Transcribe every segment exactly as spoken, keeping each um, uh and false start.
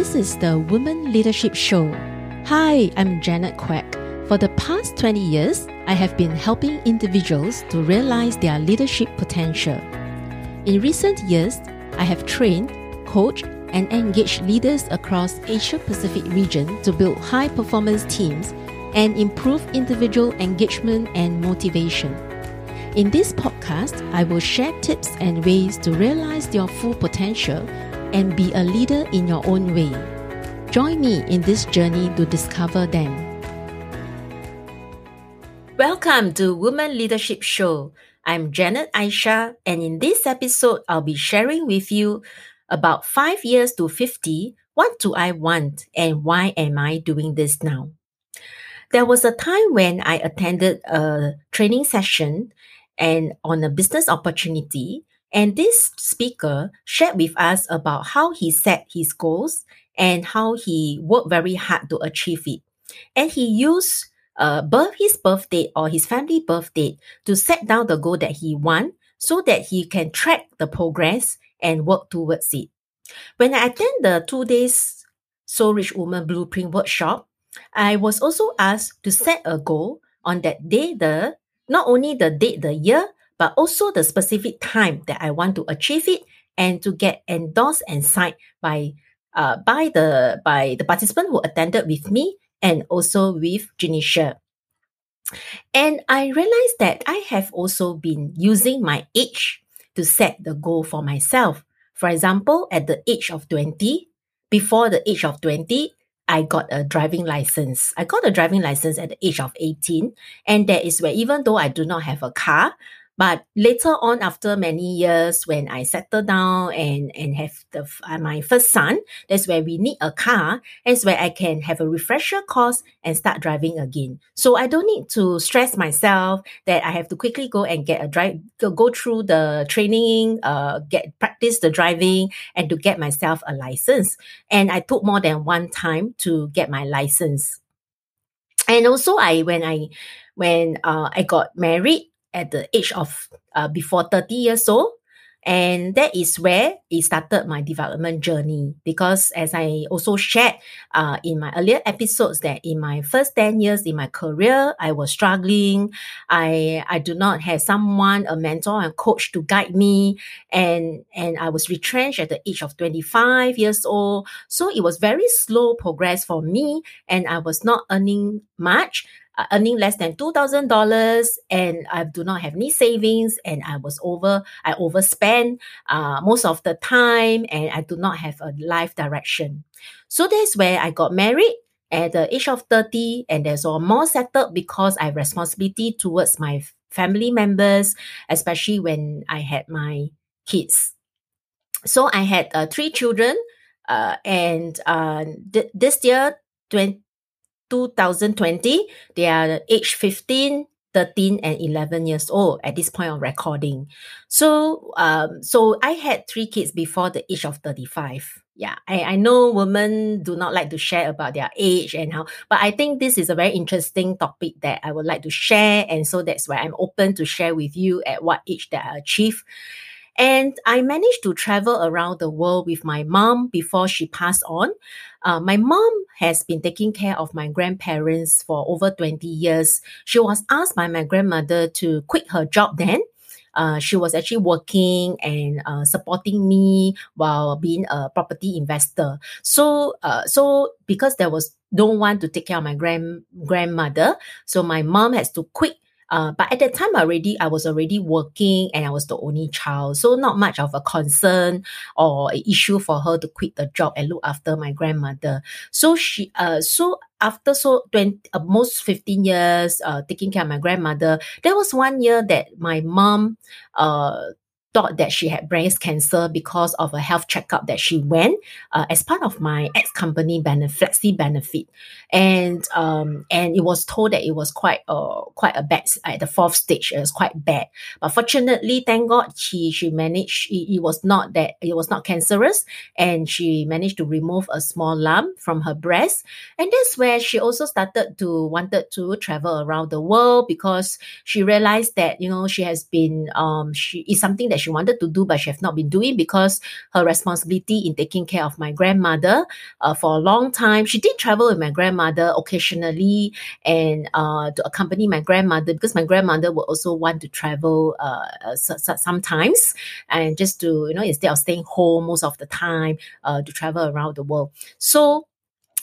This is the Women Leadership Show. Hi, I'm Janet Quack. For the past twenty years, I have been helping individuals to realize their leadership potential. In recent years, I have trained, coached, and engaged leaders across Asia-Pacific region to build high-performance teams and improve individual engagement and motivation. In this podcast, I will share tips and ways to realize your full potential and be a leader in your own way. Join me in this journey to discover them. Welcome to Women Leadership Show. I'm Janet Aisha, and in this episode, I'll be sharing with you about five years to fifty, what do I want and why am I doing this now? There was a time when I attended a training session and on a business opportunity, and this speaker shared with us about how he set his goals and how he worked very hard to achieve it. And he used uh, birth, his birth date or his family birth date to set down the goal that he wants so that he can track the progress and work towards it. When I attend the two days Soul Rich Woman Blueprint Workshop, I was also asked to set a goal on that day, the not only the date, the year, but also the specific time that I want to achieve it and to get endorsed and signed by uh, by the by the participant who attended with me and also with Janisha. And I realized that I have also been using my age to set the goal for myself. For example, at the age of twenty, before the age of twenty, I got a driving license. I got a driving license at the age of eighteen. And that is where, even though I do not have a car, but later on, after many years, when I settle down and, and have the, uh, my first son, that's where we need a car. That's where I can have a refresher course and start driving again. So I don't need to stress myself that I have to quickly go and get a drive, go through the training, uh, get practice the driving, and to get myself a license. And I took more than one time to get my license. And also, I when I when uh, I got married. At the age of uh, before thirty years old. And that is where it started my development journey. Because as I also shared uh, in my earlier episodes, that in my first ten years in my career, I was struggling. I I do not have someone, a mentor and coach to guide me. And, and I was retrenched at the age of twenty-five years old. So it was very slow progress for me. And I was not earning much. Earning less than two thousand dollars, and I do not have any savings, and I was over, I overspend uh, most of the time, and I do not have a life direction. So that's where I got married at the age of thirty, and there's all more settled because I have responsibility towards my family members, especially when I had my kids. So I had uh, three children, uh, and uh, th- this year, twenty twenty, they are age fifteen, thirteen, and eleven years old at this point of recording. So um, so I had three kids before the age of thirty-five. Yeah, I, I know women do not like to share about their age and how, but I think this is a very interesting topic that I would like to share. And so that's why I'm open to share with you at what age that I achieved. And I managed to travel around the world with my mom before she passed on. Uh, my mom has been taking care of my grandparents for over twenty years. She was asked by my grandmother to quit her job then. Uh, she was actually working and uh, supporting me while being a property investor. So, uh, so because there was no one to take care of my grand grandmother, so my mom has to quit. Uh, but at that time already, I was already working and I was the only child. So not much of a concern or an issue for her to quit the job and look after my grandmother. So she, uh, so after so twenty, almost fifteen years, uh, taking care of my grandmother, there was one year that my mom, uh, thought that she had breast cancer because of a health checkup that she went uh, as part of my ex-company benefit, flexi benefit, and um and it was told that it was quite uh quite a bad at the fourth stage. It was quite bad, but fortunately, thank God, she she managed. It, it was not that it was not cancerous, and she managed to remove a small lump from her breast, and that's where she also started to wanted to travel around the world because she realized that you know she has been um she is something that that she wanted to do but she have not been doing because her responsibility in taking care of my grandmother uh, for a long time. She did travel with my grandmother occasionally and uh, to accompany my grandmother because my grandmother would also want to travel uh, sometimes and just to, you know, instead of staying home most of the time uh, to travel around the world. So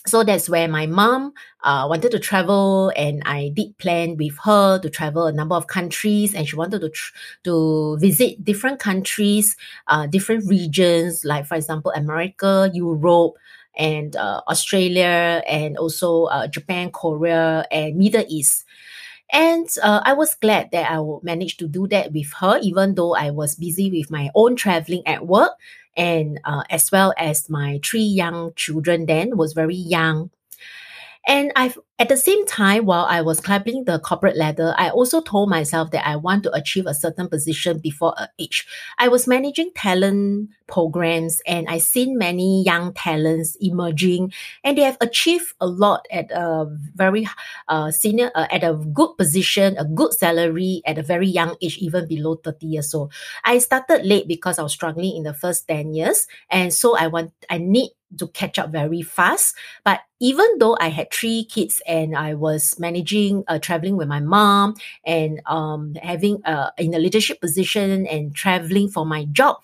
So that's where my mom uh, wanted to travel, and I did plan with her to travel a number of countries, and she wanted to tr- to visit different countries, uh, different regions, like, for example, America, Europe, and uh, Australia, and also uh, Japan, Korea, and Middle East. And uh, I was glad that I would manage to do that with her, even though I was busy with my own traveling at work. And uh, as well as my three young children then was very young. And I've at the same time, while I was climbing the corporate ladder, I also told myself that I want to achieve a certain position before an age. I was managing talent programs and I seen many young talents emerging and they have achieved a lot at a very uh, senior, uh, at a good position, a good salary at a very young age, even below thirty years old. I started late because I was struggling in the first ten years. And so I want, I need to catch up very fast. But even though I had three kids and I was managing, uh, traveling with my mom and um, having uh, in a leadership position and traveling for my job,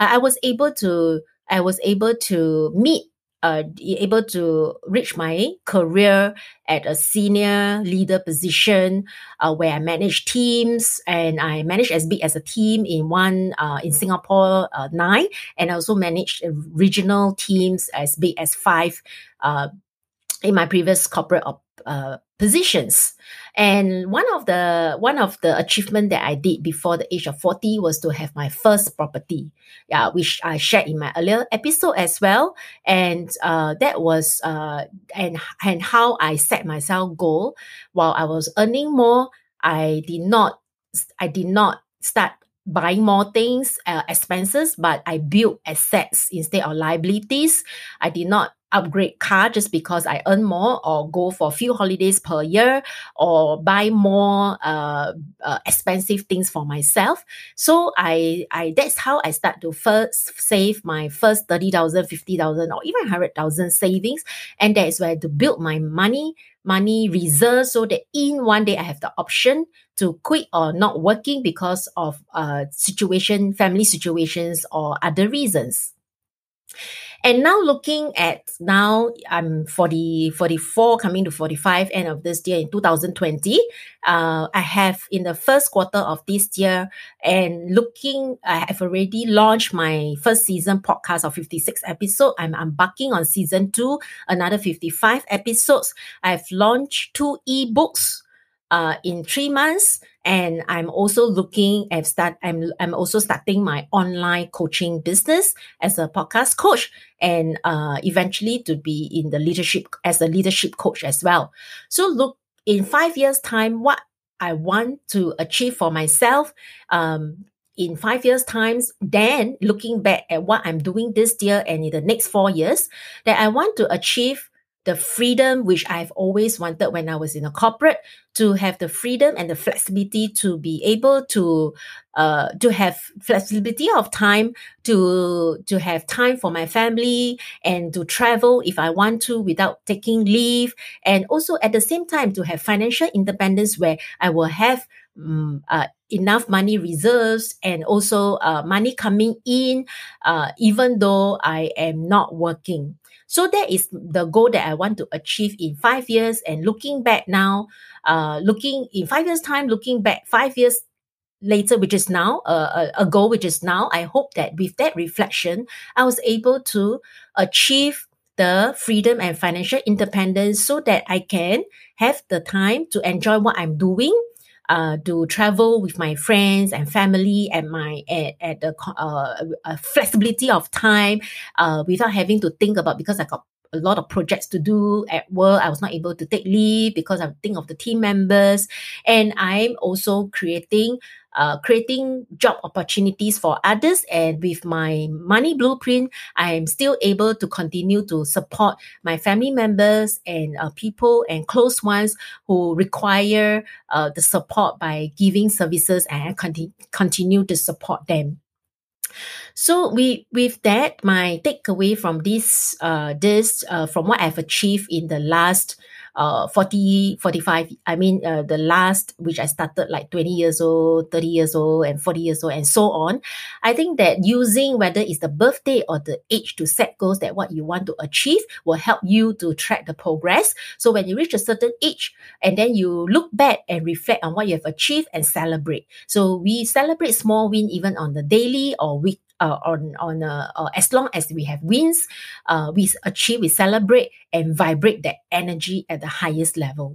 I was able to, I was able to meet, uh, able to reach my career at a senior leader position uh, where I managed teams and I managed as big as a team in one, uh, in Singapore, uh, nine, and I also managed regional teams as big as five uh, in my previous corporate op- uh, positions. And one of the one of the achievement that I did before the age of forty was to have my first property, yeah, which I shared in my earlier episode as well. And uh, that was uh, and and how I set myself goal while I was earning more. I did not I did not start buying more things, uh, expenses, but I built assets instead of liabilities. I did not upgrade car just because I earn more or go for a few holidays per year or buy more uh, uh, expensive things for myself. So I, I that's how I start to first save my first thirty thousand, fifty thousand or even one hundred thousand savings. And that is where to build my money, money reserve so that in one day I have the option to quit or not working because of uh, situation, family situations or other reasons. And now looking at now, I'm forty, forty-four, coming to forty-five, end of this year in two thousand twenty. Uh, I have in the first quarter of this year and looking, I have already launched my first season podcast of fifty-six episodes. I'm embarking on season two, another fifty-five episodes. I've launched two ebooks uh, in three months. And I'm also looking at start, I'm, I'm also starting my online coaching business as a podcast coach and, uh, eventually to be in the leadership as a leadership coach as well. So look, in five years time, what I want to achieve for myself, um, in five years times, then looking back at what I'm doing this year and in the next four years that I want to achieve the freedom which I've always wanted when I was in a corporate, to have the freedom and the flexibility to be able to uh, to have flexibility of time, to to have time for my family and to travel if I want to without taking leave. And also at the same time to have financial independence where I will have um, uh, enough money reserves and also uh, money coming in uh, even though I am not working. So that is the goal that I want to achieve in five years. And looking back now, uh, looking in five years' time, looking back five years later, which is now uh, a, a goal, which is now, I hope that with that reflection, I was able to achieve the freedom and financial independence so that I can have the time to enjoy what I'm doing, uh, to travel with my friends and family at my at, at the uh, flexibility of time uh, without having to think about, because I got a lot of projects to do at work. I was not able to take leave because I think of the team members. And I'm also creating uh, creating job opportunities for others. And with my money blueprint, I am still able to continue to support my family members and uh, people and close ones who require uh, the support by giving services, and I continue to support them. So we, with that, my takeaway from this, uh, this uh, from what I've achieved in the last uh, forty, forty-five, I mean, uh, the last, which I started like twenty years old, thirty years old, and forty years old, and so on. I think that using whether it's the birthday or the age to set goals that what you want to achieve will help you to track the progress. So when you reach a certain age, and then you look back and reflect on what you have achieved and celebrate. So we celebrate small wins even on the daily or weekly. Uh, on on uh, uh, as long as we have wins, uh, we achieve, we celebrate, and vibrate that energy at the highest level.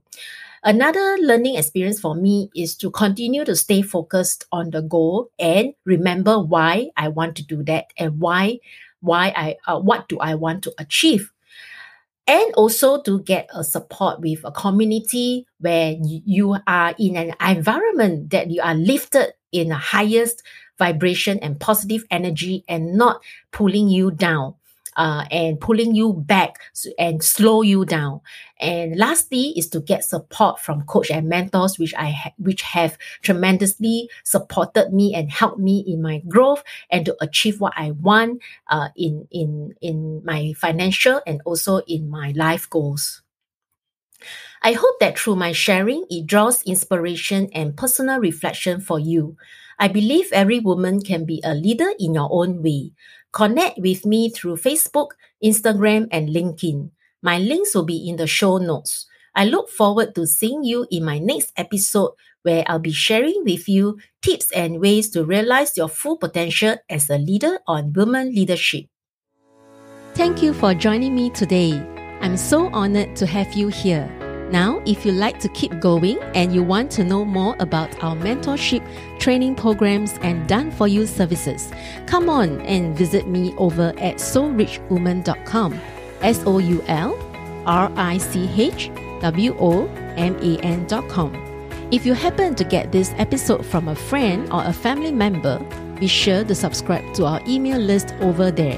Another learning experience for me is to continue to stay focused on the goal and remember why I want to do that and why why I uh, what do I want to achieve. And also to get a support with a community where you are in an environment that you are lifted in the highest vibration and positive energy, and not pulling you down uh, and pulling you back and slow you down. And lastly is to get support from coach and mentors, which I ha- which have tremendously supported me and helped me in my growth and to achieve what I want uh, in in in my financial and also in my life goals. I hope that through my sharing, it draws inspiration and personal reflection for you. I believe every woman can be a leader in your own way. Connect with me through Facebook, Instagram, and LinkedIn. My links will be in the show notes. I look forward to seeing you in my next episode, where I'll be sharing with you tips and ways to realize your full potential as a leader on women leadership. Thank you for joining me today. I'm so honored to have you here. Now, if you like to keep going and you want to know more about our mentorship, training programs, and done-for-you services, come on and visit me over at soul rich woman dot com. S O U L R I C H W O M A N dot com. If you happen to get this episode from a friend or a family member, be sure to subscribe to our email list over there,